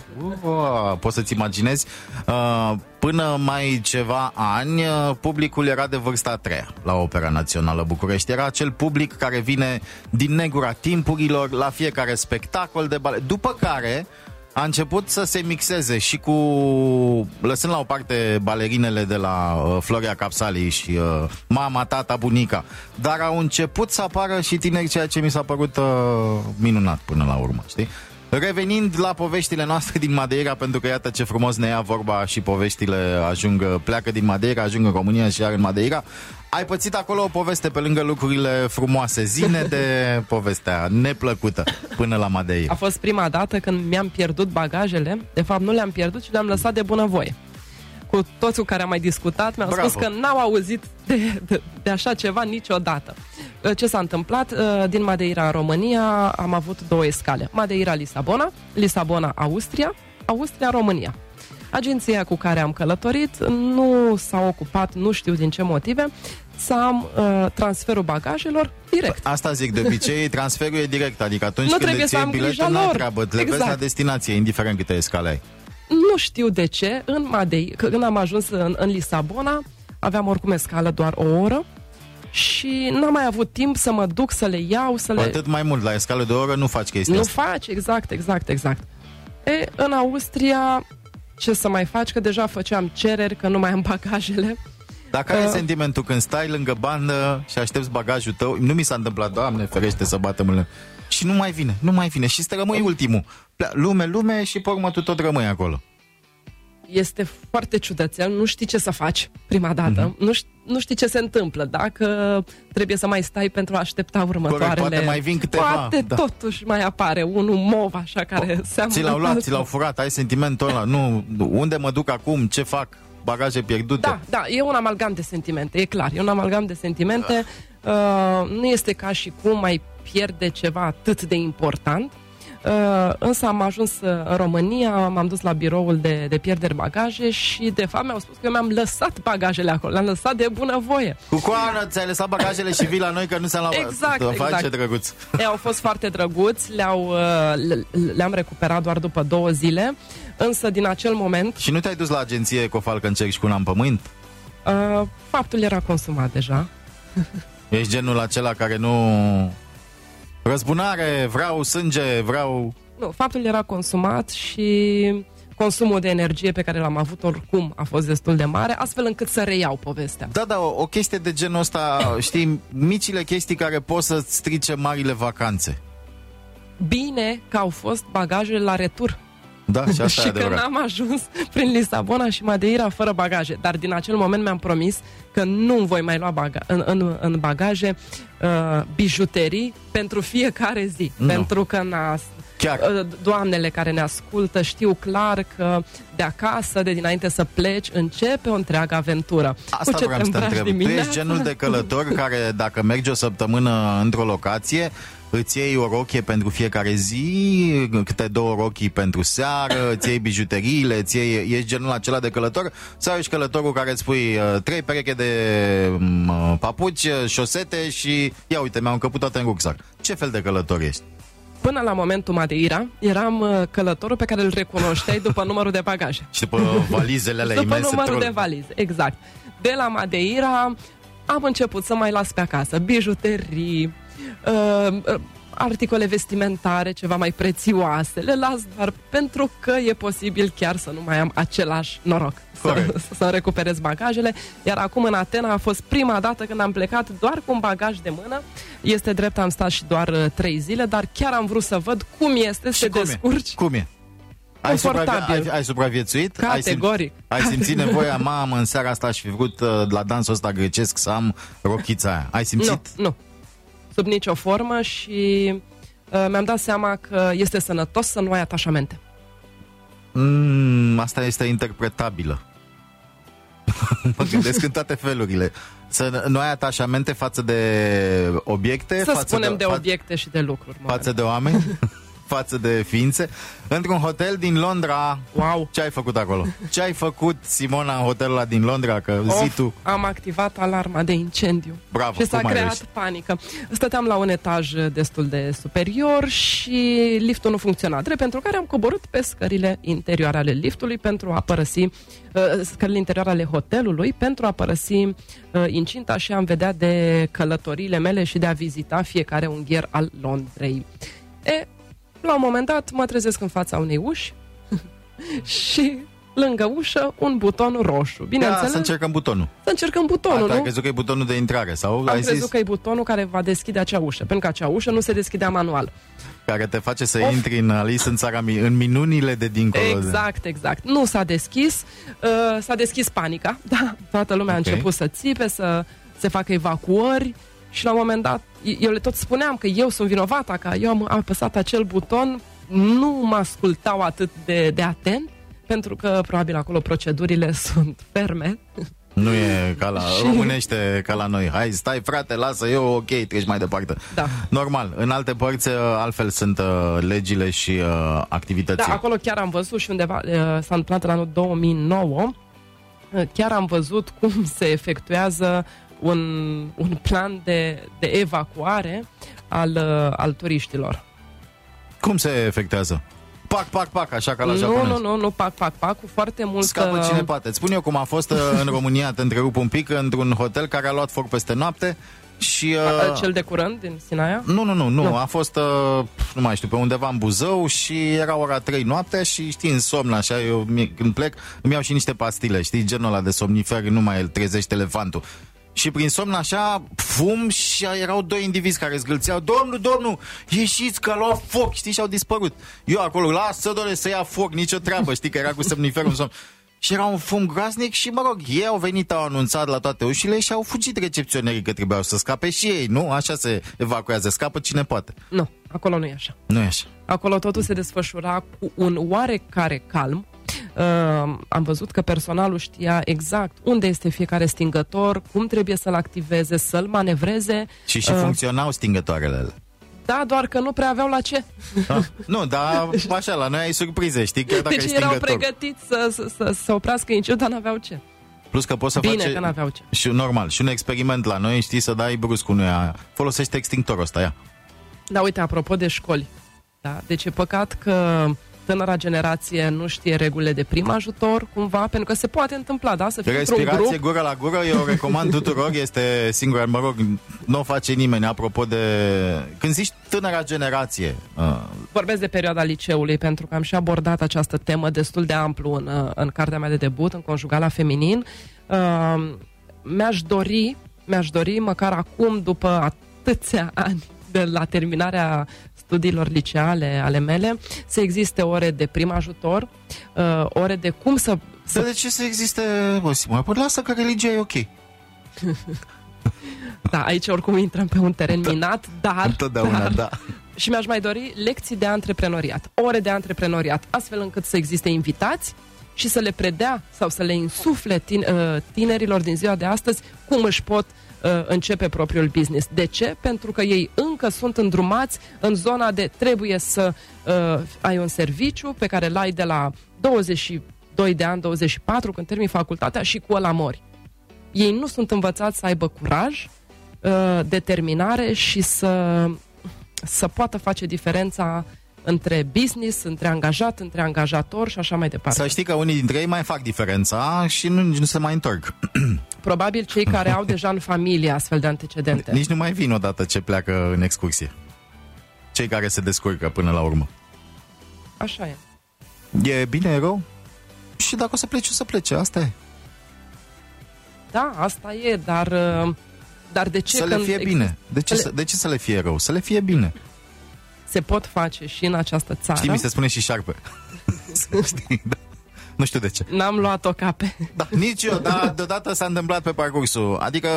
Ua, poți să-ți imaginezi? Uh, până mai ceva ani, publicul era de vârsta a treia la Opera Națională București. Era acel public care vine din negura timpurilor la fiecare spectacol de balet. După care... a început să se mixeze și cu, lăsând la o parte balerinele de la uh, Floria Capsali și uh, mama, tata, bunica, dar au început să apară și tineri, ceea ce mi s-a părut uh, minunat până la urmă, știi? Revenind la poveștile noastre din Madeira, pentru că iată ce frumos ne ia vorba și poveștile ajung, pleacă din Madeira, ajung în România și iar în Madeira. Ai pățit acolo o poveste pe lângă lucrurile frumoase. Zine de povestea neplăcută până la Madeira. A fost prima dată când mi-am pierdut bagajele. De fapt nu le-am pierdut, ci le-am lăsat de bunăvoie. Cu toți cu care am mai discutat mi-au Bravo. Spus că n-au auzit de, de, de așa ceva niciodată. Ce s-a întâmplat? Din Madeira în România am avut două escale. Madeira-Lisabona, Lisabona-Austria, Austria-România. Agenția cu care am călătorit nu s-a ocupat, nu știu din ce motive, să am uh, transferul bagajelor direct. Asta zic, de obicei transferul e direct, adică atunci nu când îți iei biletul, nu ai treabă, te exact. Vezi la destinație, indiferent câte escale ai. Nu știu de ce, în Madeira, când am ajuns în, în Lisabona, aveam oricum escală doar o oră și n-am mai avut timp să mă duc, să le iau, să le... Atât mai mult, la escală de o oră nu faci chestia asta. Nu faci, exact, exact, exact. E, în Austria... ce să mai faci, că deja făceam cereri, că nu mai am bagajele. Dacă ai uh, sentimentul când stai lângă bandă și aștepți bagajul tău, nu mi s-a întâmplat, Doamne ferește să bată mâinile, și nu mai vine, nu mai vine și să rămâi ultimul. Lume, lume și pe urmă tu tot rămâi acolo. Este foarte ciudățel, nu știi ce să faci prima dată, uh-huh. nu, știi, nu știi ce se întâmplă, dacă trebuie să mai stai pentru a aștepta următoarele. Corect, poate mai vin câteva. Poate da. Totuși mai apare unul mov așa care o, seamănă. Ți l-au luat, ți l-au furat, ai sentimentul ăla, nu, unde mă duc acum, ce fac, bagaje pierdute. Da, da, e un amalgam de sentimente, e clar, e un amalgam de sentimente, uh. Uh, nu este ca și cum mai pierde ceva atât de important. Uh, însă am ajuns în România, m-am dus la biroul de, de pierderi bagaje și de fapt mi-au spus că eu mi-am lăsat bagajele acolo, le-am lăsat de bunăvoie. Cu coară ți-ai lăsat bagajele și vii la noi că nu s-a luat. Exact, exact. Faci, ce drăguț. Ei, au fost foarte drăguți, le-au, le, le-am recuperat doar după două zile, însă din acel moment... Și nu te-ai dus la agenție cu o falcă în cer și cu un am pământ? Uh, faptul era consumat deja. Ești genul acela care nu... Răzbunare, vreau sânge, vreau... Nu, faptul era consumat și consumul de energie pe care l-am avut oricum a fost destul de mare, astfel încât să reiau povestea. Da, da, o, o chestie de genul ăsta, știi, micile chestii care pot să-ți strice marile vacanțe. Bine că au fost bagajele la retur. Da, și asta și e adevărat. Că n-am ajuns prin Lisabona și Madeira fără bagaje. Dar din acel moment mi-am promis că nu voi mai lua baga- în, în, în bagaje uh, bijuterii pentru fiecare zi. Nu. Pentru că n-a... Chiar. Doamnele care ne ascultă știu clar că de acasă, de dinainte să pleci, începe o întreagă aventură. Asta vreau să te întreb. Dimineața? Tu ești genul de călător care, dacă mergi o săptămână într-o locație, îți iei o rochie pentru fiecare zi, câte două rochii pentru seară, îți iei bijuteriile, îți iei, ești genul acela de călător? Sau ești călătorul care îți pui trei pereche de papuci, șosete și ia uite, mi-au încăput toate în rucsac. Ce fel de călător ești? Până la momentul Madeira, eram călătorul pe care îl recunoșteai după numărul de bagaje. Și după valizele alea imense. După numărul de valize, exact. De la Madeira am început să mai las pe acasă bijuterii, uh, articole vestimentare, ceva mai prețioase. Le las doar pentru că e posibil chiar să nu mai am același noroc să, să recuperez bagajele. Iar acum în Atena a fost prima dată când am plecat doar cu un bagaj de mână. Este drept, am stat și doar uh, trei zile, dar chiar am vrut să văd cum este și să te descurci. Cum e? Ai, supravie- ai, ai supraviețuit? Categoric. Ai, simț- ai simțit nevoia, mamă, în seara asta aș fi vrut uh, la dansul ăsta grecesc să am rochița aia. Ai simțit? Nu, nu. Sub nicio formă și uh, mi-am dat seama că este sănătos să nu ai atașamente. Mm, asta este interpretabilă. Mă gândesc în toate felurile. Să nu ai atașamente față de obiecte. Să față spunem de, de obiecte fa- și de lucruri. Față de oameni, față de ființe. Într-un hotel din Londra. Wow. Ce ai făcut acolo? Ce ai făcut, Simona, în hotelul ăla din Londra? Că of, zi tu... Am activat alarma de incendiu. Bravo, și s-a creat ești? panică. Stăteam la un etaj destul de superior și liftul nu funcționa drept, pentru care am coborât pe scările interioare ale liftului pentru a părăsi uh, scările interioare ale hotelului, pentru a părăsi uh, incinta și am vedea de călătoriile mele și de a vizita fiecare unghier al Londrei. E... La un moment dat mă trezesc în fața unei uși și lângă ușă un buton roșu. Bineînțeles, da, să încercăm butonul. Să încercăm butonul, Asta, nu? Ai crezut că e butonul de intrare? Sau Am ai crezut zis? că e butonul care va deschide acea ușă, pentru că acea ușă nu se deschidea manual. Care te face să of. intri în, Alice, în, țara, în minunile de dincolo. Exact, exact. Nu s-a deschis, uh, s-a deschis panica. Da, toată lumea okay. a început să țipe, să se facă evacuări. Și la un moment dat, eu le tot spuneam că eu sunt vinovata, că eu am apăsat acel buton, nu mă ascultau atât de, de atent, pentru că probabil acolo procedurile sunt ferme. Nu e ca la și... românește, ca la noi. Hai, stai frate, lasă, eu, ok, treci mai departe. Da. Normal, în alte părți altfel sunt uh, legile și uh, activitățile. Da, acolo chiar am văzut și undeva, uh, s-a întâmplat în anul două mii nouă, uh, chiar am văzut cum se efectuează Un, un plan de, de evacuare al, al turiștilor. Cum se efectează? Pac, pac, pac, așa ca la nu, japonez. Nu, nu, nu, pac, pac, pac, cu foarte mult... Scapă cine poate. Îți spun eu cum a fost în România, te întrerup un pic, într-un hotel care a luat foc peste noapte și... A, cel de curând, din Sinaia? Nu, nu, nu, nu, nu. A fost, nu mai știu, pe undeva în Buzău și era ora trei noaptea și, știi, în somn, așa, eu când plec, îmi iau și niște pastile, știi, genul ăla de somnifer, nu mai îl trezește elefantul. Și prin somn așa, fum, și erau doi indivizi care zgâlțeau: domnul, domnul, ieșiți că a luat foc, știi, și au dispărut. Eu acolo, lasă, doamne, să ia foc, nicio treabă, știi, că era cu somniferul în somn. Și era un fum groaznic și, mă rog, ei au venit, au anunțat la toate ușile și au fugit recepționerii că trebuiau să scape și ei, nu? Așa se evacuează, scapă cine poate. Nu, acolo nu e așa. Nu e așa. Acolo totul se desfășura cu un oarecare calm. Uh, am văzut că personalul știa exact unde este fiecare stingător, cum trebuie să-l activeze, să-l manevreze. Și și uh, funcționau stingătoarele alea. Da, doar că nu prea aveau la ce. Ah, nu, dar așa, la noi ai surprize, știi? Chiar dacă deci ai stingător. Erau pregătiți să, să, să, să oprească incendiul, dar n-aveau ce. Plus că poți să Bine face... că n-aveau ce. Și, normal, și un experiment la noi, știi, să dai brusc unuia. Folosește extintorul ăsta, ia. Da, uite, apropo de școli. Da? Deci e păcat că tânăra generație nu știe regulile de prim ajutor, cumva, pentru că se poate întâmpla, da? Să fii într-un grup. Respirație gură la gură, eu recomand tuturor, este singura, mă rog, nu o face nimeni, apropo de... Când zici tânăra generație... Uh... Vorbesc de perioada liceului, pentru că am și abordat această temă destul de amplu în, în cartea mea de debut, în Conjugat la Feminin. Uh, mi-aș dori, mi-aș dori, măcar acum, după atâția ani, de la terminarea studiilor liceale ale mele, să existe ore de prim ajutor, uh, ore de cum să... să... De ce să existe, bă, Simona? Păi lasă că religia e ok. Da, aici oricum intrăm pe un teren minat, dar... Întotdeauna, dar... da. Și mi-aș mai dori lecții de antreprenoriat, ore de antreprenoriat, astfel încât să existe invitați și să le predea sau să le insufle tinerilor din ziua de astăzi cum își pot începe propriul business. De ce? Pentru că ei încă sunt îndrumați în zona de trebuie să uh, ai un serviciu pe care l-ai de la douăzeci și doi de ani, douăzeci și patru, când termin facultatea, și cu ăla mori. Ei nu sunt învățați să aibă curaj, uh, determinare și să, să poată face diferența între business, între angajat, între angajator și așa mai departe. Să știi că unii dintre ei mai fac diferența și nu, nu se mai întorc. Probabil cei care au deja în familie astfel de antecedente. Nici nu mai vin odată ce pleacă în excursie. Cei care se descurcă până la urmă. Așa e. E bine, e rău? Și dacă o să pleci, o să plece, asta e. Da, asta e, dar, dar de ce... Să le fie bine. De ce, le... Să, de ce să le fie rău? Să le fie bine. Se pot face și în această țară. Știi, mi se spune și șarpe. Știi, da. Nu știu de ce. N-am luat-o cape. Da, nici eu, dar deodată s-a întâmplat pe parcursul. Adică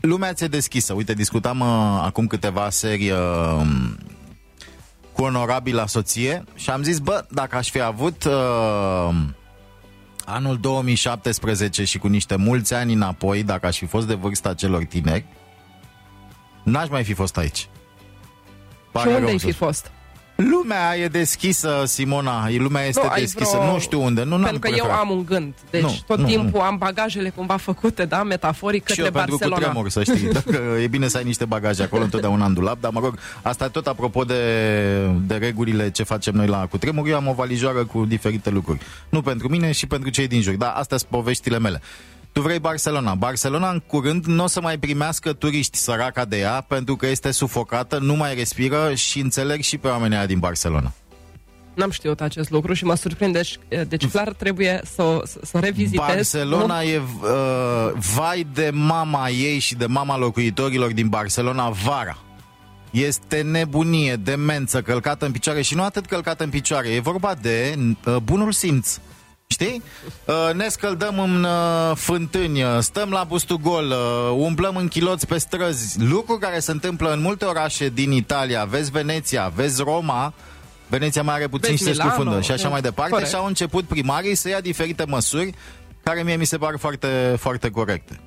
lumea ți-e deschisă. Uite, discutam uh, acum câteva seri uh, cu onorabila soție și am zis, bă, dacă aș fi avut uh, anul două mii șaptesprezece și cu niște mulți ani înapoi, dacă aș fi fost de vârsta celor tineri, n-aș mai fi fost aici. Și unde ai fi fost? Lumea e deschisă, Simona, lumea este nu, deschisă, vreo... nu știu unde. Nu, pentru că preferat. Eu am un gând, deci nu, tot nu, timpul nu. Am bagajele cumva făcute, da, metaforic către eu, Barcelona. Și eu pentru cutremur, să știi, dacă e bine să ai niște bagaje acolo, întotdeauna în dulap, dar mă rog, asta e tot apropo de, de regulile ce facem noi la cutremur, eu am o valijoară cu diferite lucruri. Nu pentru mine și pentru cei din jur, dar astea sunt poveștile mele. Tu vrei Barcelona. Barcelona în curând nu o să mai primească turiști, săraca de ea, pentru că este sufocată, nu mai respiră și înțeleg și pe oamenii aia din Barcelona. N-am știut acest lucru și mă surprinde, deci clar trebuie să, să o revizitez. Barcelona nu? E uh, vai de mama ei și de mama locuitorilor din Barcelona vara. Este nebunie, demență, călcată în picioare și nu atât călcată în picioare, e vorba de uh, bunul simț. Știi? Ne scăldăm în fântâni, stăm la bustugol, umblăm în chiloți pe străzi, lucruri care se întâmplă în multe orașe din Italia. Vezi Veneția, vezi Roma, Veneția mai are puțin și se scufundă și așa mai departe. Corect. Și au început primarii să ia diferite măsuri care mie mi se par foarte, foarte corecte.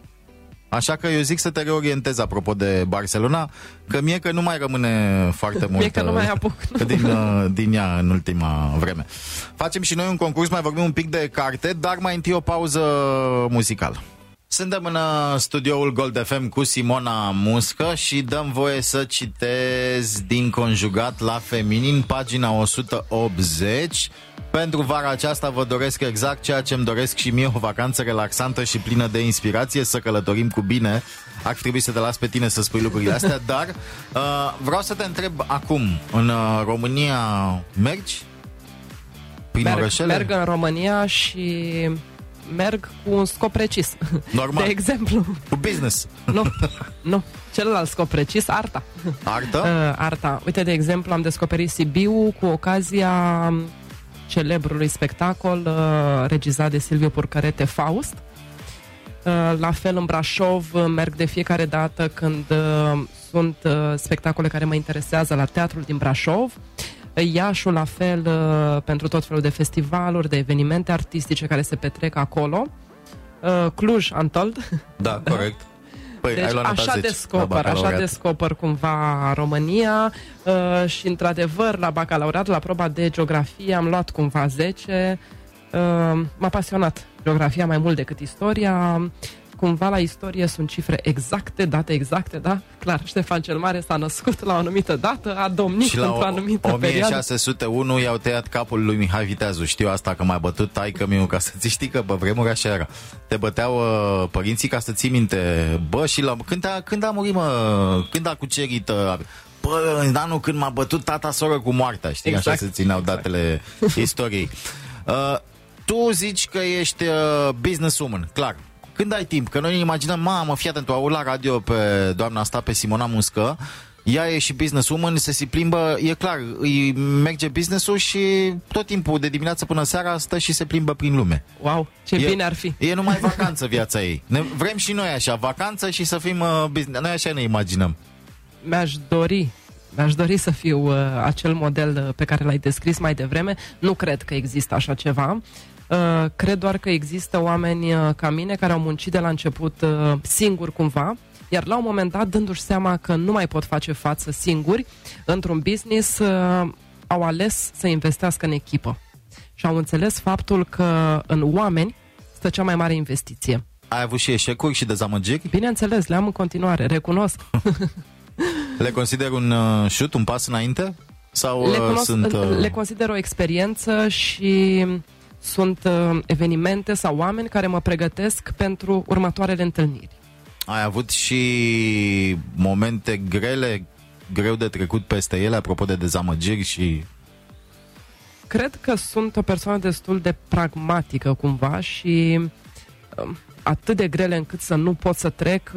Așa că eu zic să te reorientez apropo de Barcelona, că mie că nu mai rămâne foarte mult mie că nu mai apuc. Din, din ea în ultima vreme. Facem și noi un concurs, mai vorbim un pic de carte, dar mai întâi o pauză muzicală. Suntem în studioul Gold F M cu Simona Muscă și dăm voie să citez din Conjugat la Feminin, pagina o sută optzeci. Pentru vara aceasta vă doresc exact ceea ce îmi doresc și mie, o vacanță relaxantă și plină de inspirație, să călătorim cu bine. Ar trebui să te las pe tine să spui lucrurile astea, dar uh, vreau să te întreb acum, în uh, România mergi? Prin merg, orășele? Merg în România și merg cu un scop precis. Normal. De exemplu. Cu business. Nu, nu. Celălalt scop precis, arta. Arta? Uh, arta. Uite, de exemplu, am descoperit Sibiu cu ocazia... celebrului spectacol uh, regizat de Silviu Purcărete, Faust. Uh, la fel în Brașov uh, merg de fiecare dată când uh, sunt uh, spectacole care mă interesează la teatrul din Brașov. Uh, Iașul la fel uh, pentru tot felul de festivaluri, de evenimente artistice care se petrec acolo. Uh, Cluj, I'm told. Da, corect. Păi, deci așa descoper, așa descoper cumva România uh, și într-adevăr la bacalaureat, la proba de geografie am luat cumva zece, uh, m-a pasionat geografia mai mult decât istoria, cumva la istorie sunt cifre exacte, date exacte, da? Clar, Ștefan cel Mare s-a născut la o anumită dată, a domnit într-o anumită perioadă. o mie șase sute unu i-au tăiat capul lui Mihai Viteazu, știu asta, că m-a bătut taică-miu, ca să-ți știi că pe vremuri așa era. Te băteau uh, părinții ca să ții minte, bă, și la... Când a, când a murit, mă, când a cucerit... Uh, Bă, în anul când m-a bătut tata soră cu moartea, știi, exact. Așa se țineau exact datele istoriei. Uh, tu zici că ești uh, businesswoman, clar. Când ai timp, că noi ne imaginăm, mamă, fii atent, tu au la radio pe doamna asta, pe Simona Muscă, ea e și businesswoman, se și plimbă, e clar, îi merge business-ul și tot timpul de dimineață până seara stă și se plimbă prin lume. Wow, ce e, bine ar fi. E numai vacanță viața ei. Ne, vrem și noi așa, vacanță și să fim uh, business. Noi așa ne imaginăm. Mi-aș dori, mi-aș dori să fiu uh, acel model pe care l-ai descris mai devreme. Nu cred că există așa ceva. Uh, cred doar că există oameni uh, ca mine care au muncit de la început uh, singuri cumva, iar la un moment dat, dându-și seama că nu mai pot face față singuri într-un business, uh, au ales să investească în echipă. Și au înțeles faptul că în oameni stă cea mai mare investiție. Ai avut și eșecuri și dezamăgiri? Bineînțeles, le am în continuare, recunosc. Le consider un uh, șut, un pas înainte? Sau le, cunosc, sunt, uh... le consider o experiență și sunt uh, evenimente sau oameni care mă pregătesc pentru următoarele întâlniri. Ai avut și momente grele, greu de trecut peste ele, apropo de dezamăgiri și... Cred că sunt o persoană destul de pragmatică cumva și... Uh, atât de grele încât să nu pot să trec,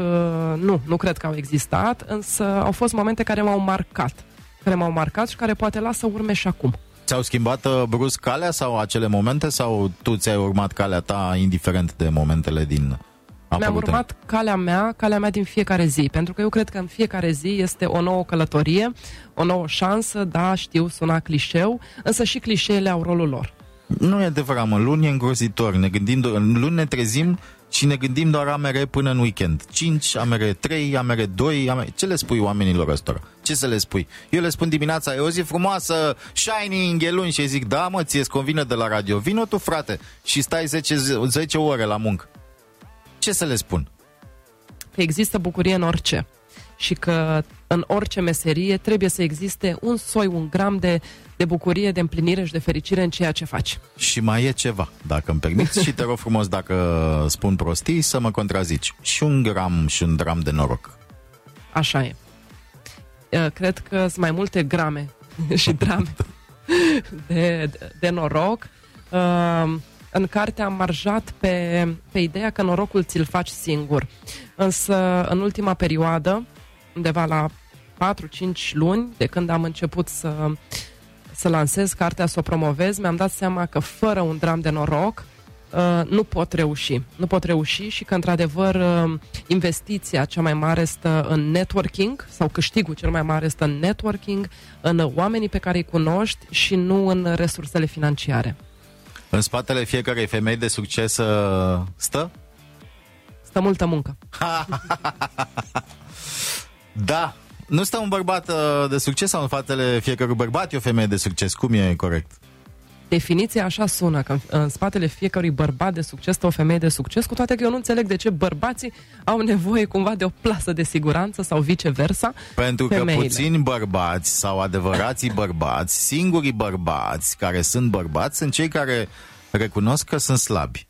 nu, nu cred că au existat, însă au fost momente care m-au marcat, care m-au marcat și care poate lasă urme și acum. Ți-au schimbat uh, brusc calea sau acele momente sau tu ți-ai urmat calea ta indiferent de momentele din apărute? Mi-am urmat calea mea, calea mea din fiecare zi, pentru că eu cred că în fiecare zi este o nouă călătorie, o nouă șansă, da, știu, suna clișeu, însă și clișeele au rolul lor. Nu e adevărat, mă, luni e îngrozitor, ne gândim, luni ne trezim și ne gândim doar amere până în weekend. cinci, amere trei, amere doi, amere... Ce le spui oamenilor ăstora? Ce să le spui? Eu le spun dimineața, e o zi frumoasă, shining, e luni, și zic, da mă, ție-ți convine de la radio, vino tu frate și stai zece, zece ore la muncă. Ce să le spun? Că există bucurie în orice și că în orice meserie trebuie să existe un soi, un gram de, de bucurie, de împlinire și de fericire în ceea ce faci. Și mai e ceva, dacă îmi permiți, și te rog frumos dacă spun prostii să mă contrazici. Și un gram și un dram de noroc. Așa e. Cred că sunt mai multe grame și drame de, de noroc. În carte am marjat pe, pe ideea că norocul ți-l faci singur. Însă în ultima perioadă, undeva la patru-cinci luni de când am început să, să lansez cartea, să o promovez, mi-am dat seama că fără un dram de noroc nu pot reuși. Nu pot reuși și că, într-adevăr, investiția cea mai mare stă în networking sau câștigul cel mai mare stă în networking, în oamenii pe care îi cunoști și nu în resursele financiare. În spatele fiecarei femei de succes stă? Stă multă muncă. Da, nu stă un bărbat de succes sau în spatele fiecărui bărbat e o femeie de succes? Cum e corect? Definiția așa sună, că în spatele fiecărui bărbat de succes stă o femeie de succes, cu toate că eu nu înțeleg de ce bărbații au nevoie cumva de o plasă de siguranță sau viceversa. Pentru femeile. Că puțini bărbați sau adevărații bărbați, singurii bărbați care sunt bărbați, sunt cei care recunosc că sunt slabi.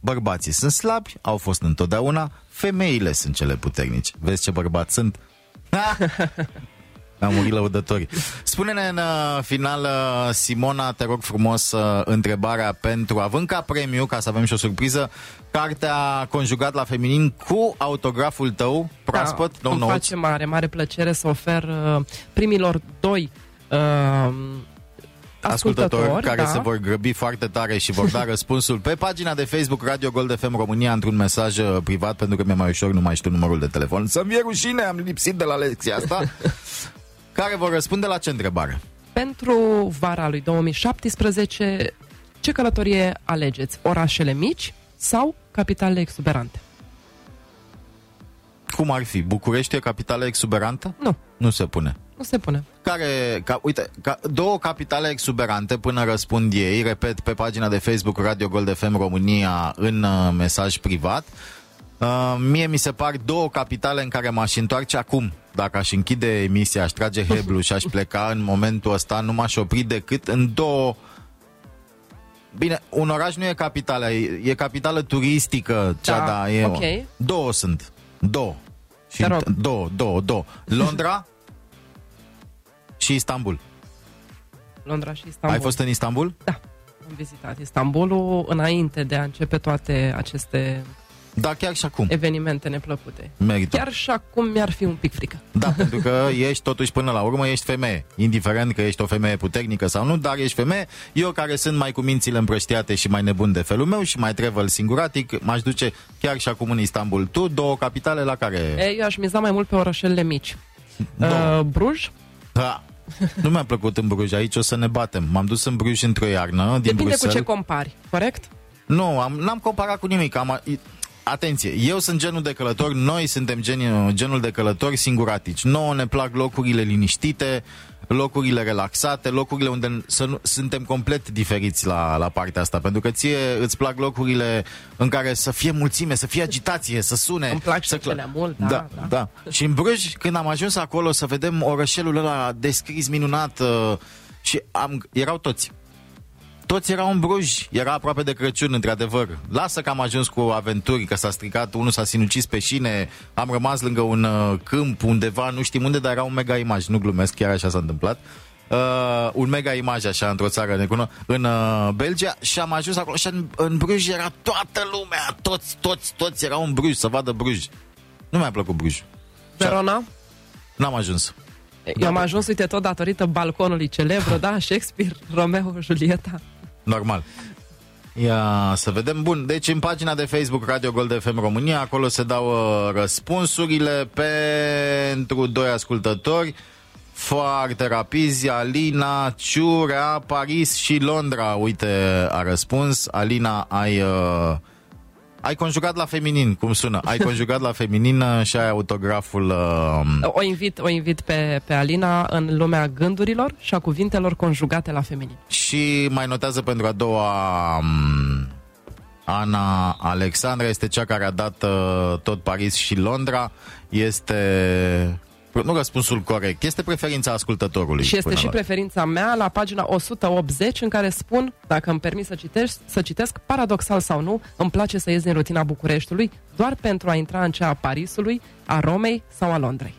Bărbații sunt slabi, au fost întotdeauna, femeile sunt cele puternici. Vezi ce bărbați sunt? Am murit lăudătorii. Spune-ne în final, Simona, te rog frumos, întrebarea pentru, având ca premiu, ca să avem și o surpriză, cartea Conjugat la Feminin cu autograful tău, proaspăt. Da, îmi face mare, mare plăcere să ofer primilor doi uh, ascultători, ascultători care da. se vor grăbi foarte tare și vor da răspunsul pe pagina de Facebook Radio Gold F M România într-un mesaj privat, pentru că mi-e mai ușor, nu mai știu numărul de telefon. Să-mi e rușine, am lipsit de la lecția asta. Care vor răspunde la ce întrebare? Pentru vara lui două mii șaptesprezece, ce călătorie alegeți? Orașele mici sau capitalele exuberante? Cum ar fi? București e capitală exuberantă? Nu. Nu se pune. Nu se pune. Care, ca, uite, ca, două capitale exuberante până răspund ei, repet, pe pagina de Facebook Radio Gold F M România în uh, mesaj privat. Uh, mie mi se par două capitale în care m-aș întoarce acum. Dacă aș închide emisia, aș trage heblu și aș pleca în momentul ăsta, nu m-aș opri decât în două. Bine, un oraș nu e capitală, e capitală turistică, cea da, da e okay. Două sunt, două. Și t- două, două, două. Londra și Istanbul. Londra și Istanbul. Ai fost în Istanbul? Da, am vizitat Istanbulul înainte de a începe toate aceste... Da, chiar și acum. Evenimente neplăcute. Merită. Chiar și acum mi-ar fi un pic frică. Da, pentru că ești totuși până la urmă, ești femeie. Indiferent că ești o femeie puternică sau nu, dar ești femeie. Eu care sunt mai cu mințile împrăștiate și mai nebun de felul meu și mai travel singuratic, m-aș duce chiar și acum în Istanbul. Tu, două capitale la care... Ei, eu aș miza mai mult pe orășelele mici. Uh, Bruges? Da. Nu mi-a plăcut în Bruges, aici o să ne batem. M-am dus în Bruges într-o iarnă din Depinde Bruxelles. Depinde cu ce compari, corect? Nu, am, n-am comparat cu nimic. Am... Atenție, eu sunt genul de călător, noi suntem genul, genul de călători singuratici. Nouă ne plac locurile liniștite, locurile relaxate, locurile unde să nu, suntem complet diferiți la, la partea asta. Pentru că ție îți plac locurile în care să fie mulțime, să fie agitație, să sune. Îmi plac să cl- mult, da, da, da. da. Și în Bruges, când am ajuns acolo să vedem orășelul ăla descris minunat și am, erau toți. Toți erau în Bruges, era aproape de Crăciun, într-adevăr. Lasă că am ajuns cu aventuri, că s-a stricat, unul s-a sinucis pe șine, am rămas lângă un uh, câmp undeva, nu știm unde, dar era un mega imaj, nu glumesc, chiar așa s-a întâmplat. Uh, un mega imaj așa, într-o țară necună, în uh, Belgia, și am ajuns acolo și în, în Bruges era toată lumea, toți, toți, toți erau în Bruges, să vadă Bruges. Nu mi-a plăcut Bruges. Verona? N-am ajuns. Eu da, am ajuns, uite, tot datorită balconului celebru, da, Shakespeare, Romeo, Julieta. Normal. Ia să vedem. Bun, deci în pagina de Facebook Radio Gold F M România, acolo se dau uh, răspunsurile pentru doi ascultători foarte rapizi. Alina Ciurea, Paris și Londra, uite, a răspuns. Alina, ai uh, ai conjugat la feminin, cum sună? Ai conjugat la feminin și ai autograful. Uh... O invit, o invit pe, pe Alina în lumea gândurilor și a cuvintelor conjugate la feminin. Și mai notează pentru a doua um, Ana Alexandra, este cea care a dat uh, tot Paris și Londra. Este... Nu răspunsul corect, este preferința ascultătorului. Și este și la... preferința mea la pagina o sută optzeci, în care spun, dacă îmi permis să citesc, să citesc, paradoxal sau nu, îmi place să ies din rutina Bucureștiului doar pentru a intra în cea a Parisului, a Romei sau a Londrei.